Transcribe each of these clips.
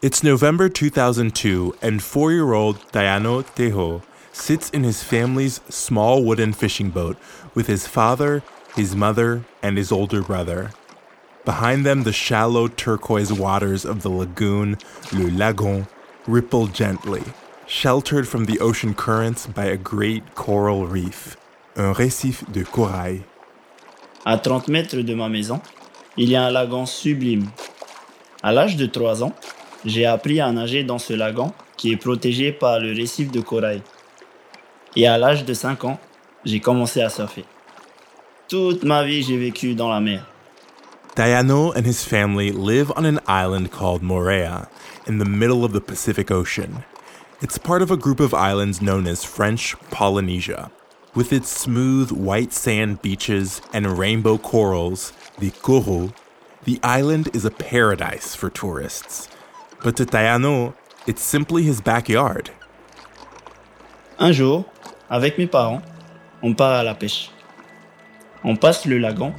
It's November 2002 and 4-year-old Diano Tejo sits in his family's small wooden fishing boat with his father, his mother, and his older brother. Behind them, the shallow turquoise waters of the lagoon, Le Lagon, ripple gently, sheltered from the ocean currents by a great coral reef, un récif de corail. À 30 mètres de ma maison, il y a un lagon sublime. À l'âge de 3 ans, j'ai appris à nager dans ce lagon qui est protégé par le récif de corail. Et à l'âge de 5 ans, j'ai commencé à surfer. Toute ma vie, j'ai vécu dans la mer. Tayano and his family live on an island called Moorea in the middle of the Pacific Ocean. It's part of a group of islands known as French Polynesia. With its smooth white sand beaches and rainbow corals, the coral, the island is a paradise for tourists. But to Tayano, it's simply his backyard. Un jour, avec mes parents, on part à la pêche. On passe le lagon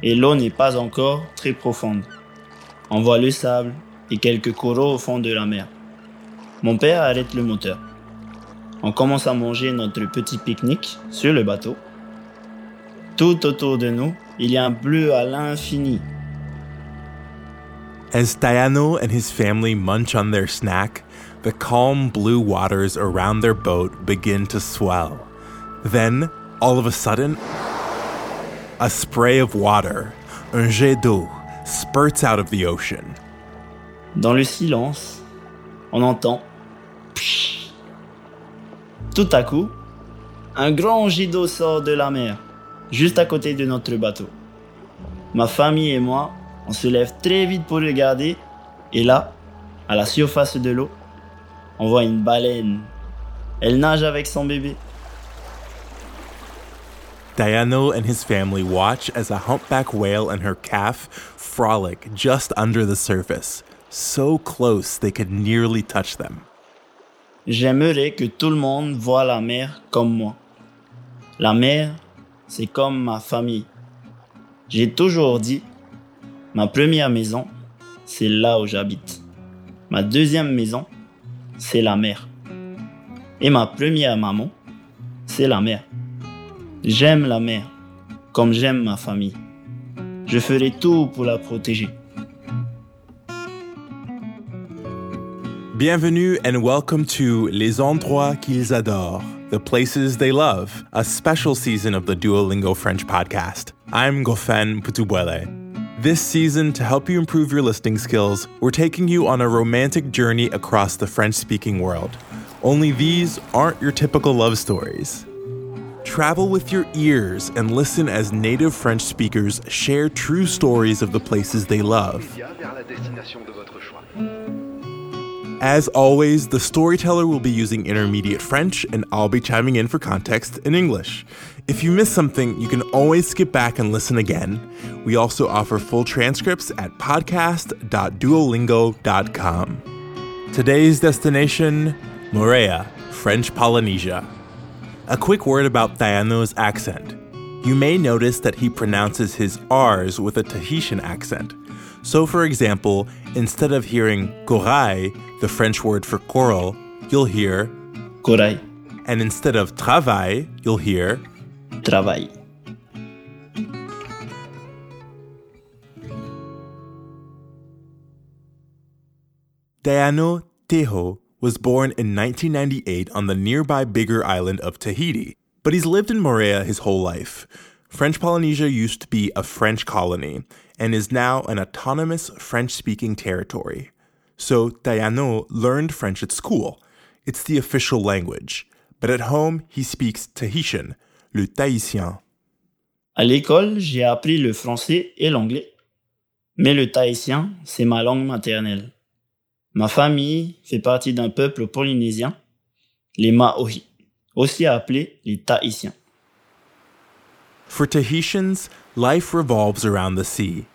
et l'eau n'est pas encore très profonde. On voit le sable et quelques coraux au fond de la mer. Mon père arrête le moteur. On commence à manger notre petit pique-nique sur le bateau. Tout autour de nous, il y a un bleu à l'infini. As Tayano and his family munch on their snack, the calm blue waters around their boat begin to swell. Then, all of a sudden, a spray of water, un jet d'eau, spurts out of the ocean. Dans le silence, on entend psh. Tout à coup, un grand jet d'eau sort de la mer, juste à côté de notre bateau. Ma famille et moi, on se lève très vite pour regarder, et là, à la surface de l'eau, on voit une baleine. Elle nage avec son bébé. Diano and his family watch as a humpback whale and her calf frolic just under the surface, so close they could nearly touch them. J'aimerais que tout le monde voit la mer comme moi. La mer, c'est comme ma famille. J'ai toujours dit, ma première maison, c'est là où j'habite. Ma deuxième maison, c'est la mer. Et ma première maman, c'est la mer. J'aime la mer, comme j'aime ma famille. Je ferai tout pour la protéger. Bienvenue and welcome to Les Endroits qu'ils adorent, the places they love, a special season of the Duolingo French podcast. I'm Gofen Putubuele. This season, to help you improve your listening skills, we're taking you on a romantic journey across the French-speaking world. Only these aren't your typical love stories. Travel with your ears and listen as native French speakers share true stories of the places they love. As always, the storyteller will be using intermediate French, and I'll be chiming in for context in English. If you miss something, you can always skip back and listen again. We also offer full transcripts at podcast.duolingo.com. Today's destination, Moorea, French Polynesia. A quick word about Tayano's accent. You may notice that he pronounces his R's with a Tahitian accent. So, for example, instead of hearing corail, the French word for coral, you'll hear corail. And instead of travail, you'll hear travail. Diano Tejo was born in 1998 on the nearby bigger island of Tahiti, but he's lived in Moorea his whole life. French Polynesia used to be a French colony and is now an autonomous French-speaking territory. So Tayano learned French at school. It's the official language. But at home, he speaks Tahitian, le tahitien. À l'école, j'ai appris le français et l'anglais. Mais le tahitien, c'est ma langue maternelle. Ma famille fait partie d'un peuple polynésien, les Ma'ohi, aussi appelés les Tahitiens. For Tahitians, life revolves around the sea.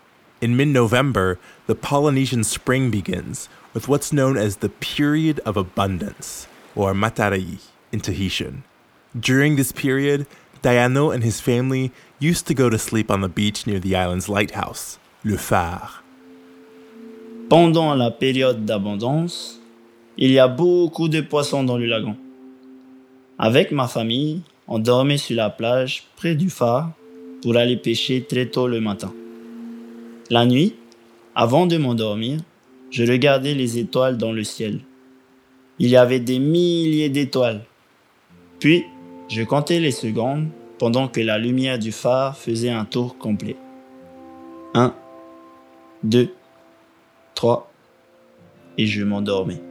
In mid-November, the Polynesian spring begins with what's known as the period of abundance, or Matarai in Tahitian. During this period, Diano and his family used to go to sleep on the beach near the island's lighthouse, Le Phare. Pendant la période d'abondance, il y a beaucoup de poissons dans le lagon. Avec ma famille, on dormait sur la plage près du phare pour aller pêcher très tôt le matin. La nuit, avant de m'endormir, je regardais les étoiles dans le ciel. Il y avait des milliers d'étoiles. Puis, je comptais les secondes pendant que la lumière du phare faisait un tour complet. 1, 2, 3, et je m'endormais.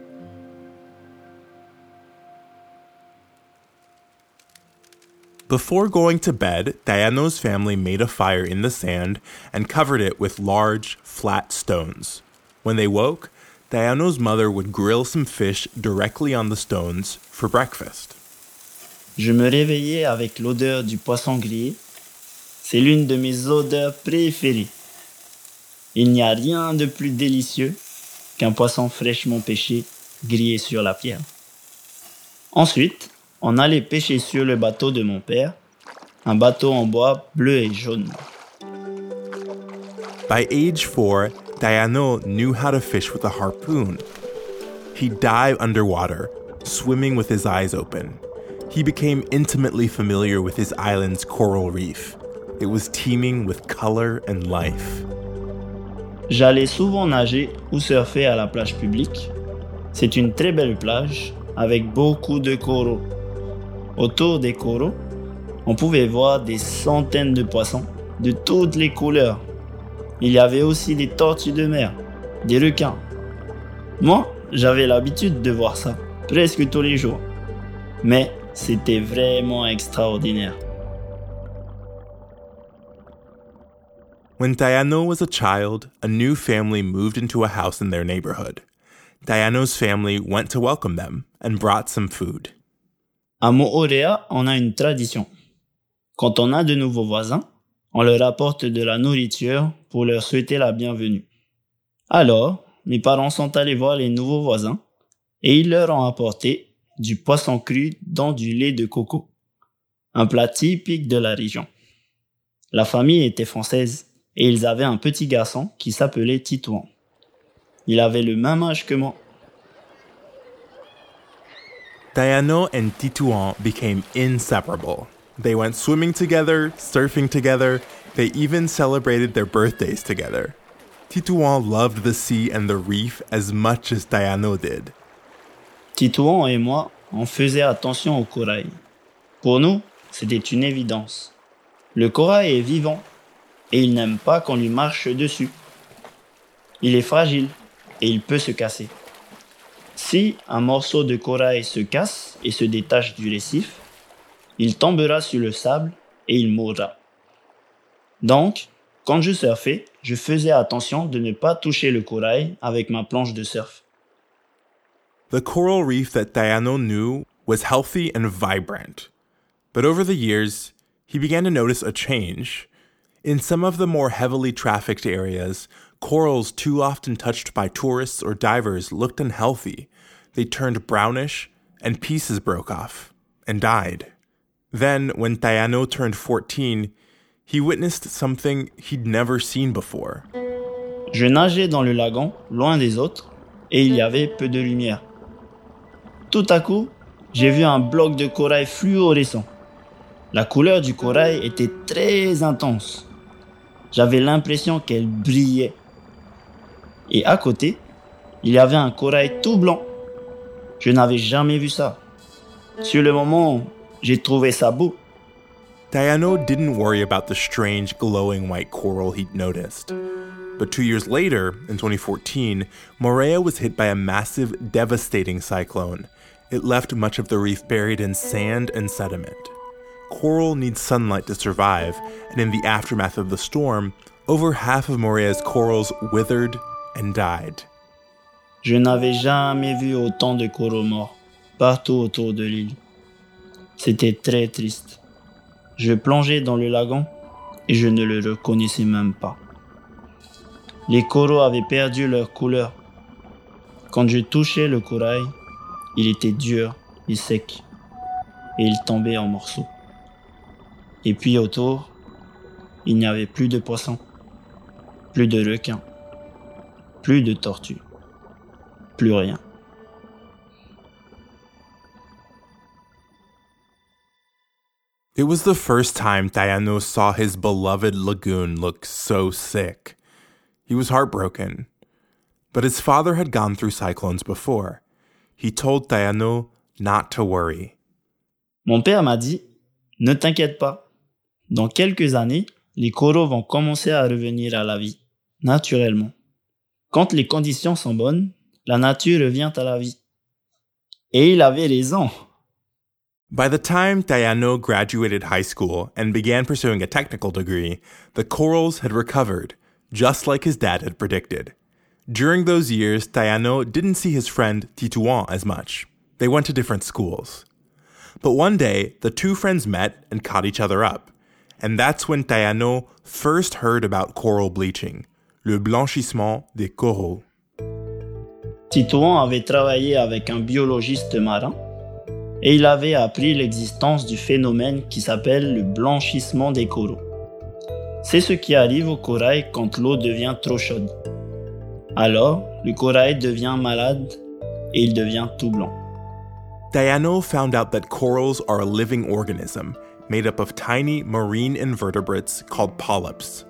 Before going to bed, Diano's family made a fire in the sand and covered it with large, flat stones. When they woke, Diano's mother would grill some fish directly on the stones for breakfast. Je me réveillais avec l'odeur du poisson grillé. C'est l'une de mes odeurs préférées. Il n'y a rien de plus délicieux qu'un poisson fraîchement pêché, grillé sur la pierre. Ensuite, on allait pêcher sur le bateau de mon père, un bateau en bois bleu et jaune. By age 4, Diano knew how to fish with a harpoon. He'd dive underwater, swimming with his eyes open. He became intimately familiar with his island's coral reef. It was teeming with color and life. J'allais souvent nager ou surfer à la plage publique. C'est une très belle plage avec beaucoup de coraux. Autour des coraux, on pouvait voir des centaines de poissons de toutes les couleurs. Il y avait aussi des tortues de mer, des requins. Moi, j'avais l'habitude de voir ça presque tous les jours. Mais c'était vraiment extraordinaire. When Diano was a child, a new family moved into a house in their neighborhood. Diano's family went to welcome them and brought some food. À Moorea, on a une tradition. Quand on a de nouveaux voisins, on leur apporte de la nourriture pour leur souhaiter la bienvenue. Alors, mes parents sont allés voir les nouveaux voisins et ils leur ont apporté du poisson cru dans du lait de coco, un plat typique de la région. La famille était française et ils avaient un petit garçon qui s'appelait Titouan. Il avait le même âge que moi. Diano and Titouan became inseparable. They went swimming together, surfing together. They even celebrated their birthdays together. Titouan loved the sea and the reef as much as Diano did. Titouan et moi, on faisait attention au corail. Pour nous, c'était une évidence. Le corail est vivant et il n'aime pas qu'on lui marche dessus. Il est fragile et il peut se casser. Si un morceau de corail se casse et se détache du récif, il tombera sur le sable et il mourra. Donc, quand je surfais, je faisais attention de ne pas toucher le corail avec ma planche de surf. The coral reef that Diano knew was healthy and vibrant. But over the years, he began to notice a change. In some of the more heavily trafficked areas, corals too often touched by tourists or divers looked unhealthy. They turned brownish, and pieces broke off, and died. Then, when Diano turned 14, he witnessed something he'd never seen before. Je nageais dans le lagon, loin des autres, et il y avait peu de lumière. Tout à coup, j'ai vu un bloc de corail fluorescent. La couleur du corail était très intense. J'avais l'impression qu'elle brillait. Et à côté, il y avait un corail tout blanc. Je n'avais jamais vu ça. Sur le moment, j'ai trouvé ça beau. Diano didn't worry about the strange glowing white coral he'd noticed. But 2 years later, in 2014, Moorea was hit by a massive, devastating cyclone. It left much of the reef buried in sand and sediment. Coral needs sunlight to survive, and in the aftermath of the storm, over half of Moorea's corals withered and died. Je n'avais jamais vu autant de coraux morts partout autour de l'île. C'était très triste. Je plongeais dans le lagon et je ne le reconnaissais même pas. Les coraux avaient perdu leur couleur. Quand je touchais le corail, il était dur et sec, et il tombait en morceaux. Et puis autour, il n'y avait plus de poissons, plus de requins, Plus de tortues. Plus rien. It was the first time Tayano saw his beloved lagoon look so sick. He was heartbroken. But his father had gone through cyclones before. He told Tayano not to worry. Mon père m'a dit, ne t'inquiète pas. Dans quelques années, les coraux vont commencer à revenir à la vie, naturellement. Quand les conditions sont bonnes, la nature revient à la vie. Et il avait raison. By the time Tayano graduated high school and began pursuing a technical degree, the corals had recovered, just like his dad had predicted. During those years, Tayano didn't see his friend Titouan as much. They went to different schools. But one day, the two friends met and caught each other up. And that's when Tayano first heard about coral bleaching, le blanchissement des coraux. Titouan avait travaillé avec un biologiste marin. Et il avait appris l'existence du phénomène qui s'appelle le blanchissement des coraux. C'est ce qui arrive au corail quand l'eau devient trop chaude. Alors, le corail devient malade et il devient tout blanc. Diano found out that corals are a living organism made up of tiny marine invertebrates called polyps.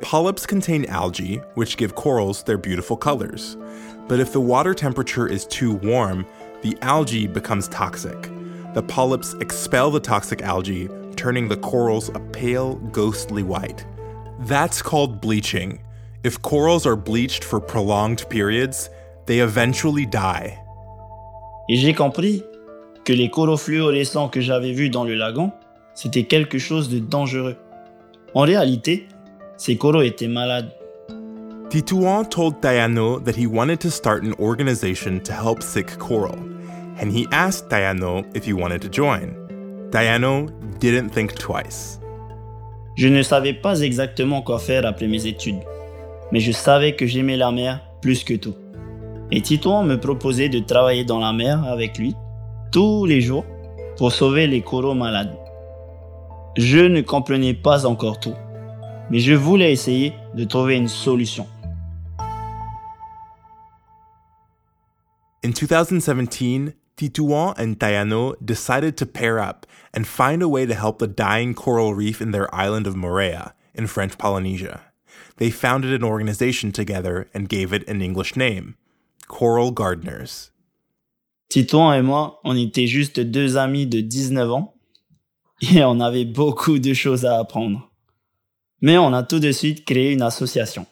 Polyps contain algae, which give corals their beautiful colors. But if the water temperature is too warm, the algae becomes toxic. The polyps expel the toxic algae, turning the corals a pale, ghostly white. That's called bleaching. If corals are bleached for prolonged periods, they eventually die. Et j'ai compris que les coraux fluorescents que j'avais vus dans le lagon, c'était quelque chose de dangereux. En réalité, ces coraux étaient malades. Titouan told Diano that he wanted to start an organization to help sick coral, and he asked Diano if he wanted to join. Diano didn't think twice. Je ne savais pas exactement quoi faire après mes études, mais je savais que j'aimais la mer plus que tout. Et Titouan me proposait de travailler dans la mer avec lui tous les jours pour sauver les coraux malades. Je ne comprenais pas encore tout, mais je voulais essayer de trouver une solution. In 2017, Titouan and Tayano decided to pair up and find a way to help the dying coral reef in their island of Moorea in French Polynesia. They founded an organization together and gave it an English name, Coral Gardeners. Titouan et moi, on était juste deux amis de 19 ans et on avait beaucoup de choses à apprendre. Mais on a tout de suite créé une association.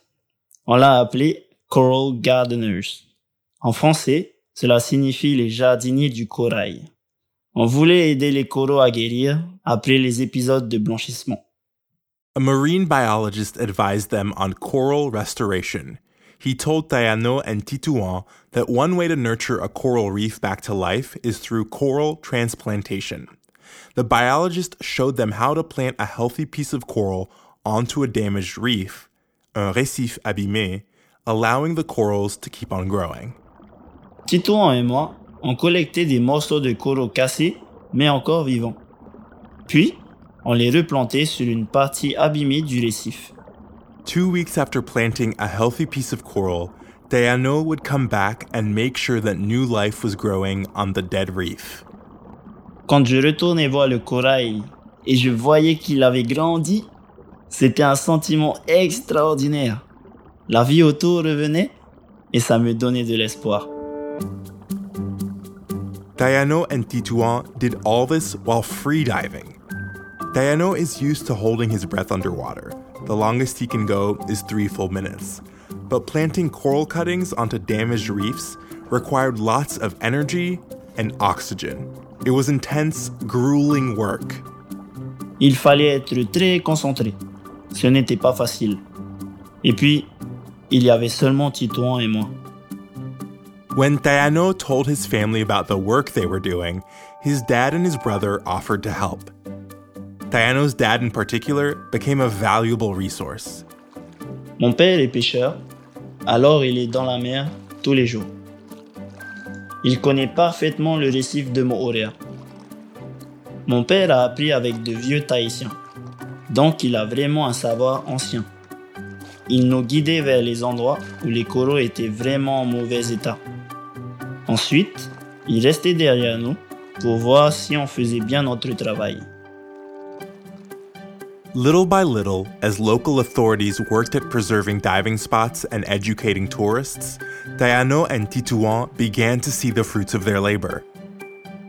On l'a appelée Coral Gardeners. En français, cela signifie les jardiniers du corail. On voulait aider les coraux à guérir après les épisodes de blanchissement. A marine biologist advised them on coral restoration. He told Diano and Titouan that one way to nurture a coral reef back to life is through coral transplantation. The biologist showed them how to plant a healthy piece of coral onto a damaged reef, un récif abîmé, allowing the corals to keep on growing. Titouan et moi, on collectait des morceaux de coraux cassés, mais encore vivants. Puis, on les replantait sur une partie abîmée du récif. 2 weeks after planting a healthy piece of coral, Diano would come back and make sure that new life was growing on the dead reef. Quand je retournais voir le corail et je voyais qu'il avait grandi, c'était un sentiment extraordinaire. La vie autour revenait et ça me donnait de l'espoir. Diano and Titouan did all this while free diving. Diano is used to holding his breath underwater. The longest he can go is 3 full minutes. But planting coral cuttings onto damaged reefs required lots of energy and oxygen. It was intense, grueling work. Il fallait être très concentré. Ce n'était pas facile. Et puis, il y avait seulement Titouan et moi. When Diano told his family about the work they were doing, his dad and his brother offered to help. Diano's dad in particular became a valuable resource. Mon père est pêcheur, alors il est dans la mer tous les jours. Il connaît parfaitement le récif de Moorea. Mon père a appris avec de vieux Tahitiens, donc il a vraiment un savoir ancien. ils nous guidaient vers les endroits où les coraux étaient vraiment en mauvais état. Ensuite, ils restaient derrière nous pour voir si on faisait bien notre travail. Little by little, as local authorities worked at preserving diving spots and educating tourists, Tayano and Titouan began to see the fruits of their labor.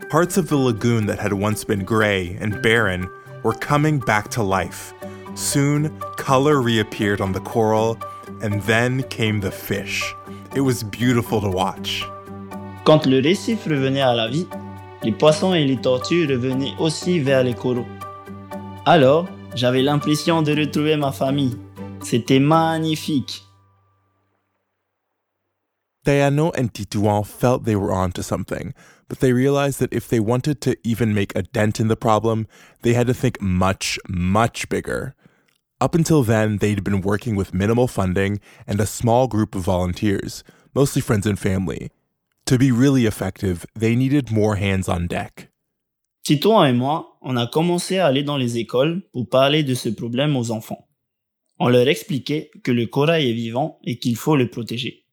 Parts of the lagoon that had once been gray and barren were coming back to life. Soon, color reappeared on the coral, and then came the fish. It was beautiful to watch. Quand le récif revenait à la vie, les poissons et les tortues revenaient aussi vers les coraux. Alors, j'avais l'impression de retrouver ma famille. C'était magnifique. Diano and Titouan felt they were onto something, but they realized that if they wanted to even make a dent in the problem, they had to think much, much bigger. Up until then, they'd been working with minimal funding and a small group of volunteers, mostly friends and family. To be really effective, they needed more hands on deck. Titouan et moi, on a commencé à aller dans les écoles pour parler de ce problème aux enfants. On leur expliquait que le corail est vivant et qu'il faut le protéger.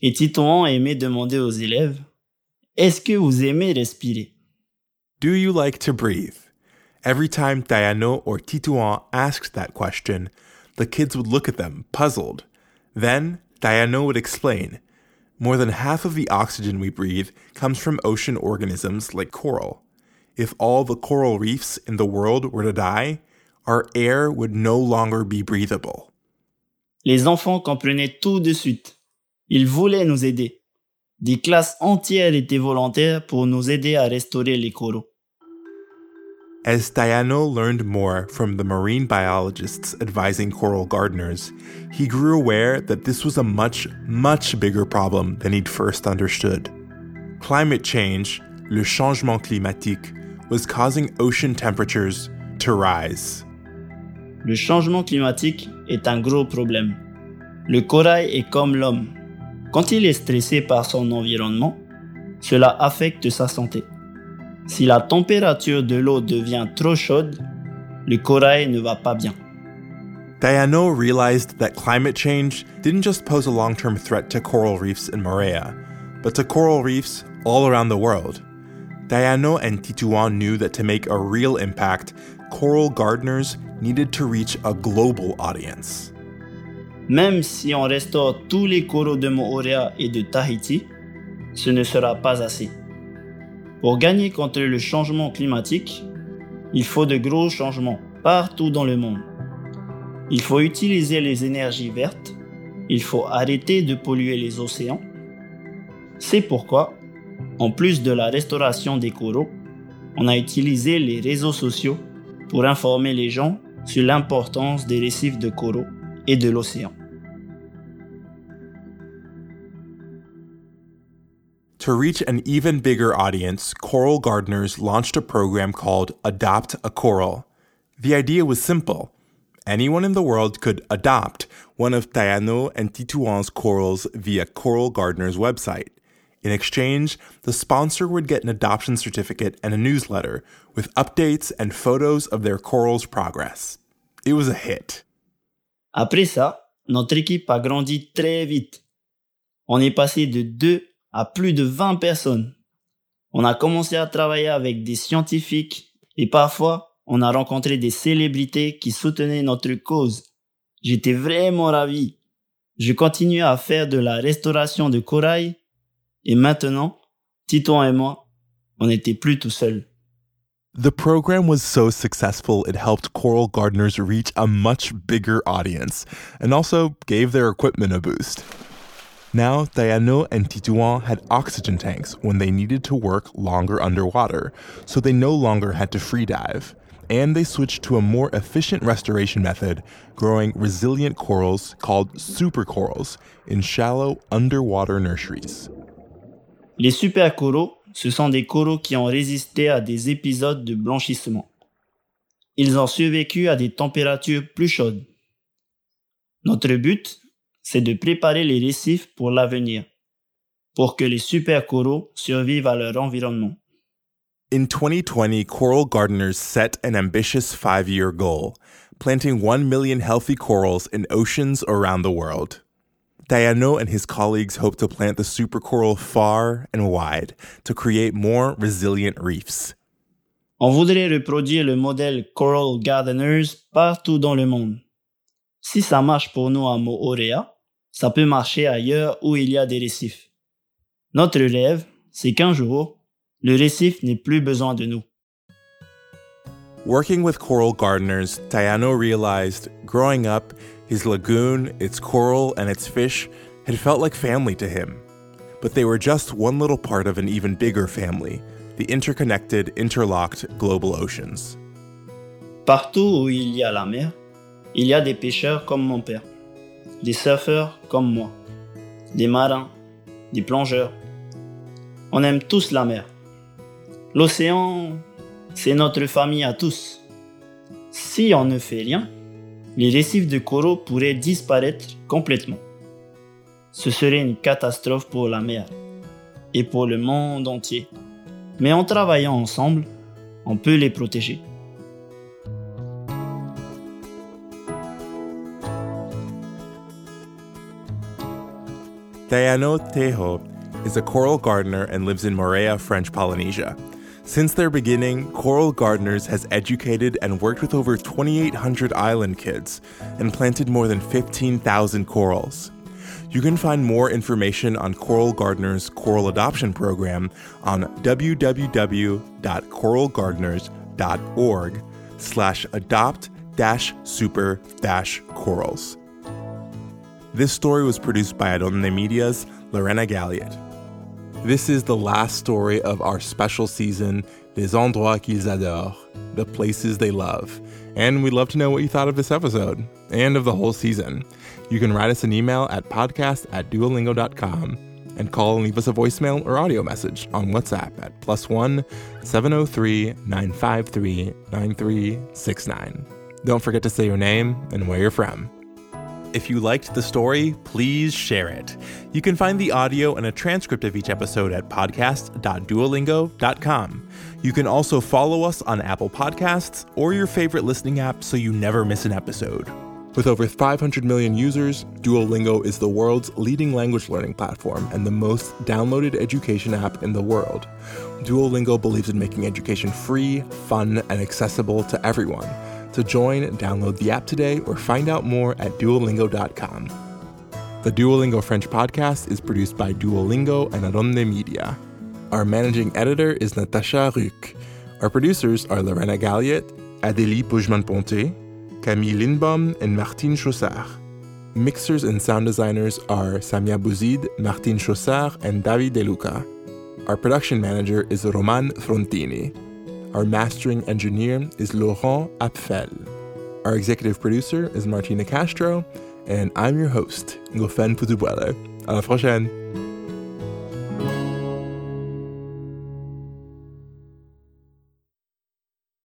Et Titouan aimait demander aux élèves « Est-ce que vous aimez respirer ?» Do you like to breathe? Every time Diano or Titouan asked that question, the kids would look at them, puzzled. Then, Diano would explain, more than half of the oxygen we breathe comes from ocean organisms like coral. If all the coral reefs in the world were to die, our air would no longer be breathable. Les enfants comprenaient tout de suite. Ils voulaient nous aider. Des classes entières étaient volontaires pour nous aider à restaurer les coraux. As Diano learned more from the marine biologists advising coral gardeners, he grew aware that this was a much, much bigger problem than he'd first understood. Climate change, le changement climatique, was causing ocean temperatures to rise. Le changement climatique est un gros problème. Le corail est comme l'homme. Quand il est stressé par son environnement, cela affecte sa santé. Si la température de l'eau devient trop chaude, le corail ne va pas bien. Diano realized that climate change didn't just pose a long-term threat to coral reefs in Moorea, but to coral reefs all around the world. Diano and Titouan knew that to make a real impact, coral gardeners needed to reach a global audience. Même si on restaure tous les coraux de Moorea et de Tahiti, ce ne sera pas assez. Pour gagner contre le changement climatique, il faut de gros changements partout dans le monde. Il faut utiliser les énergies vertes, il faut arrêter de polluer les océans. C'est pourquoi, en plus de la restauration des coraux, on a utilisé les réseaux sociaux pour informer les gens sur l'importance des récifs de coraux et de l'océan. To reach an even bigger audience, Coral Gardeners launched a program called Adopt a Coral. The idea was simple. Anyone in the world could adopt one of Diano and Titouan's corals via Coral Gardeners' website. In exchange, the sponsor would get an adoption certificate and a newsletter with updates and photos of their coral's progress. It was a hit. Après ça, notre équipe a grandi très vite. On est passé de 2 à plus de 20 personnes. On a commencé à travailler avec des scientifiques et parfois, on a rencontré des célébrités qui soutenaient notre cause. J'étais vraiment ravi. Je continuais à faire de la restauration de corail. Et maintenant, Titouan et moi, on n'était plus tout seuls. The program was so successful it helped coral gardeners reach a much bigger audience and also gave their equipment a boost. Now, Diano and Titouan had oxygen tanks when they needed to work longer underwater, so they no longer had to free dive. And they switched to a more efficient restoration method, growing resilient corals called super corals in shallow underwater nurseries. Les super coraux, ce sont des coraux qui ont résisté à des épisodes de blanchissement. Ils ont survécu à des températures plus chaudes. Notre but, c'est de préparer les récifs pour l'avenir, pour que les super coraux survivent à leur environnement. In 2020, Coral Gardeners set an ambitious 5-year goal, planting 1 million healthy corals in oceans around the world. Tayano and his colleagues hope to plant the super coral far and wide to create more resilient reefs. On voudrait reproduire le modèle Coral Gardeners partout dans le monde. Si ça marche pour nous à Moorea, ça peut marcher ailleurs où il y a des récifs. Notre rêve, c'est qu'un jour, le récif n'ait plus besoin de nous. Working with Coral Gardeners, Tayano realized, growing up, his lagoon, its coral, and its fish had felt like family to him. But they were just one little part of an even bigger family, the interconnected, interlocked global oceans. Partout où il y a la mer, il y a des pêcheurs comme mon père, des surfeurs comme moi, des marins, des plongeurs. On aime tous la mer. L'océan, c'est notre famille à tous. Si on ne fait rien, les récifs de coraux pourraient disparaître complètement. Ce serait une catastrophe pour la mer et pour le monde entier. Mais en travaillant ensemble, on peut les protéger. Diano Tejo is a coral gardener and lives in Moorea, French Polynesia. Since their beginning, Coral Gardeners has educated and worked with over 2,800 island kids and planted more than 15,000 corals. You can find more information on Coral Gardeners' coral adoption program on www.coralgardeners.org/adopt-super-corals. This story was produced by Adonde Media's Lorena Galliot. This is the last story of our special season, Les Endroits qu'ils adorent, The Places They Love. And we'd love to know what you thought of this episode, and of the whole season. You can write us an email at podcast@duolingo.com, and call and leave us a voicemail or audio message on WhatsApp at +1 703-953-9369. Don't forget to say your name and where you're from. If you liked the story, please share it. You can find the audio and a transcript of each episode at podcast.duolingo.com. You can also follow us on Apple Podcasts or your favorite listening app so you never miss an episode. With over 500 million users, Duolingo is the world's leading language learning platform and the most downloaded education app in the world. Duolingo believes in making education free, fun, and accessible to everyone. To join, download the app today or find out more at Duolingo.com. The Duolingo French podcast is produced by Duolingo and Adonde Media. Our managing editor is Natasha Ruck. Our producers are Lorena Galliot, Adélie Boujman-Ponté, Camille Lindbaum, and Martine Chaussard. Mixers and sound designers are Samia Bouzid, Martine Chaussard, and David De Luca. Our production manager is Roman Frontini. Our mastering engineer is Laurent Apfel. Our executive producer is Martina Castro, and I'm your host, Ngofen Putubuele. À la prochaine!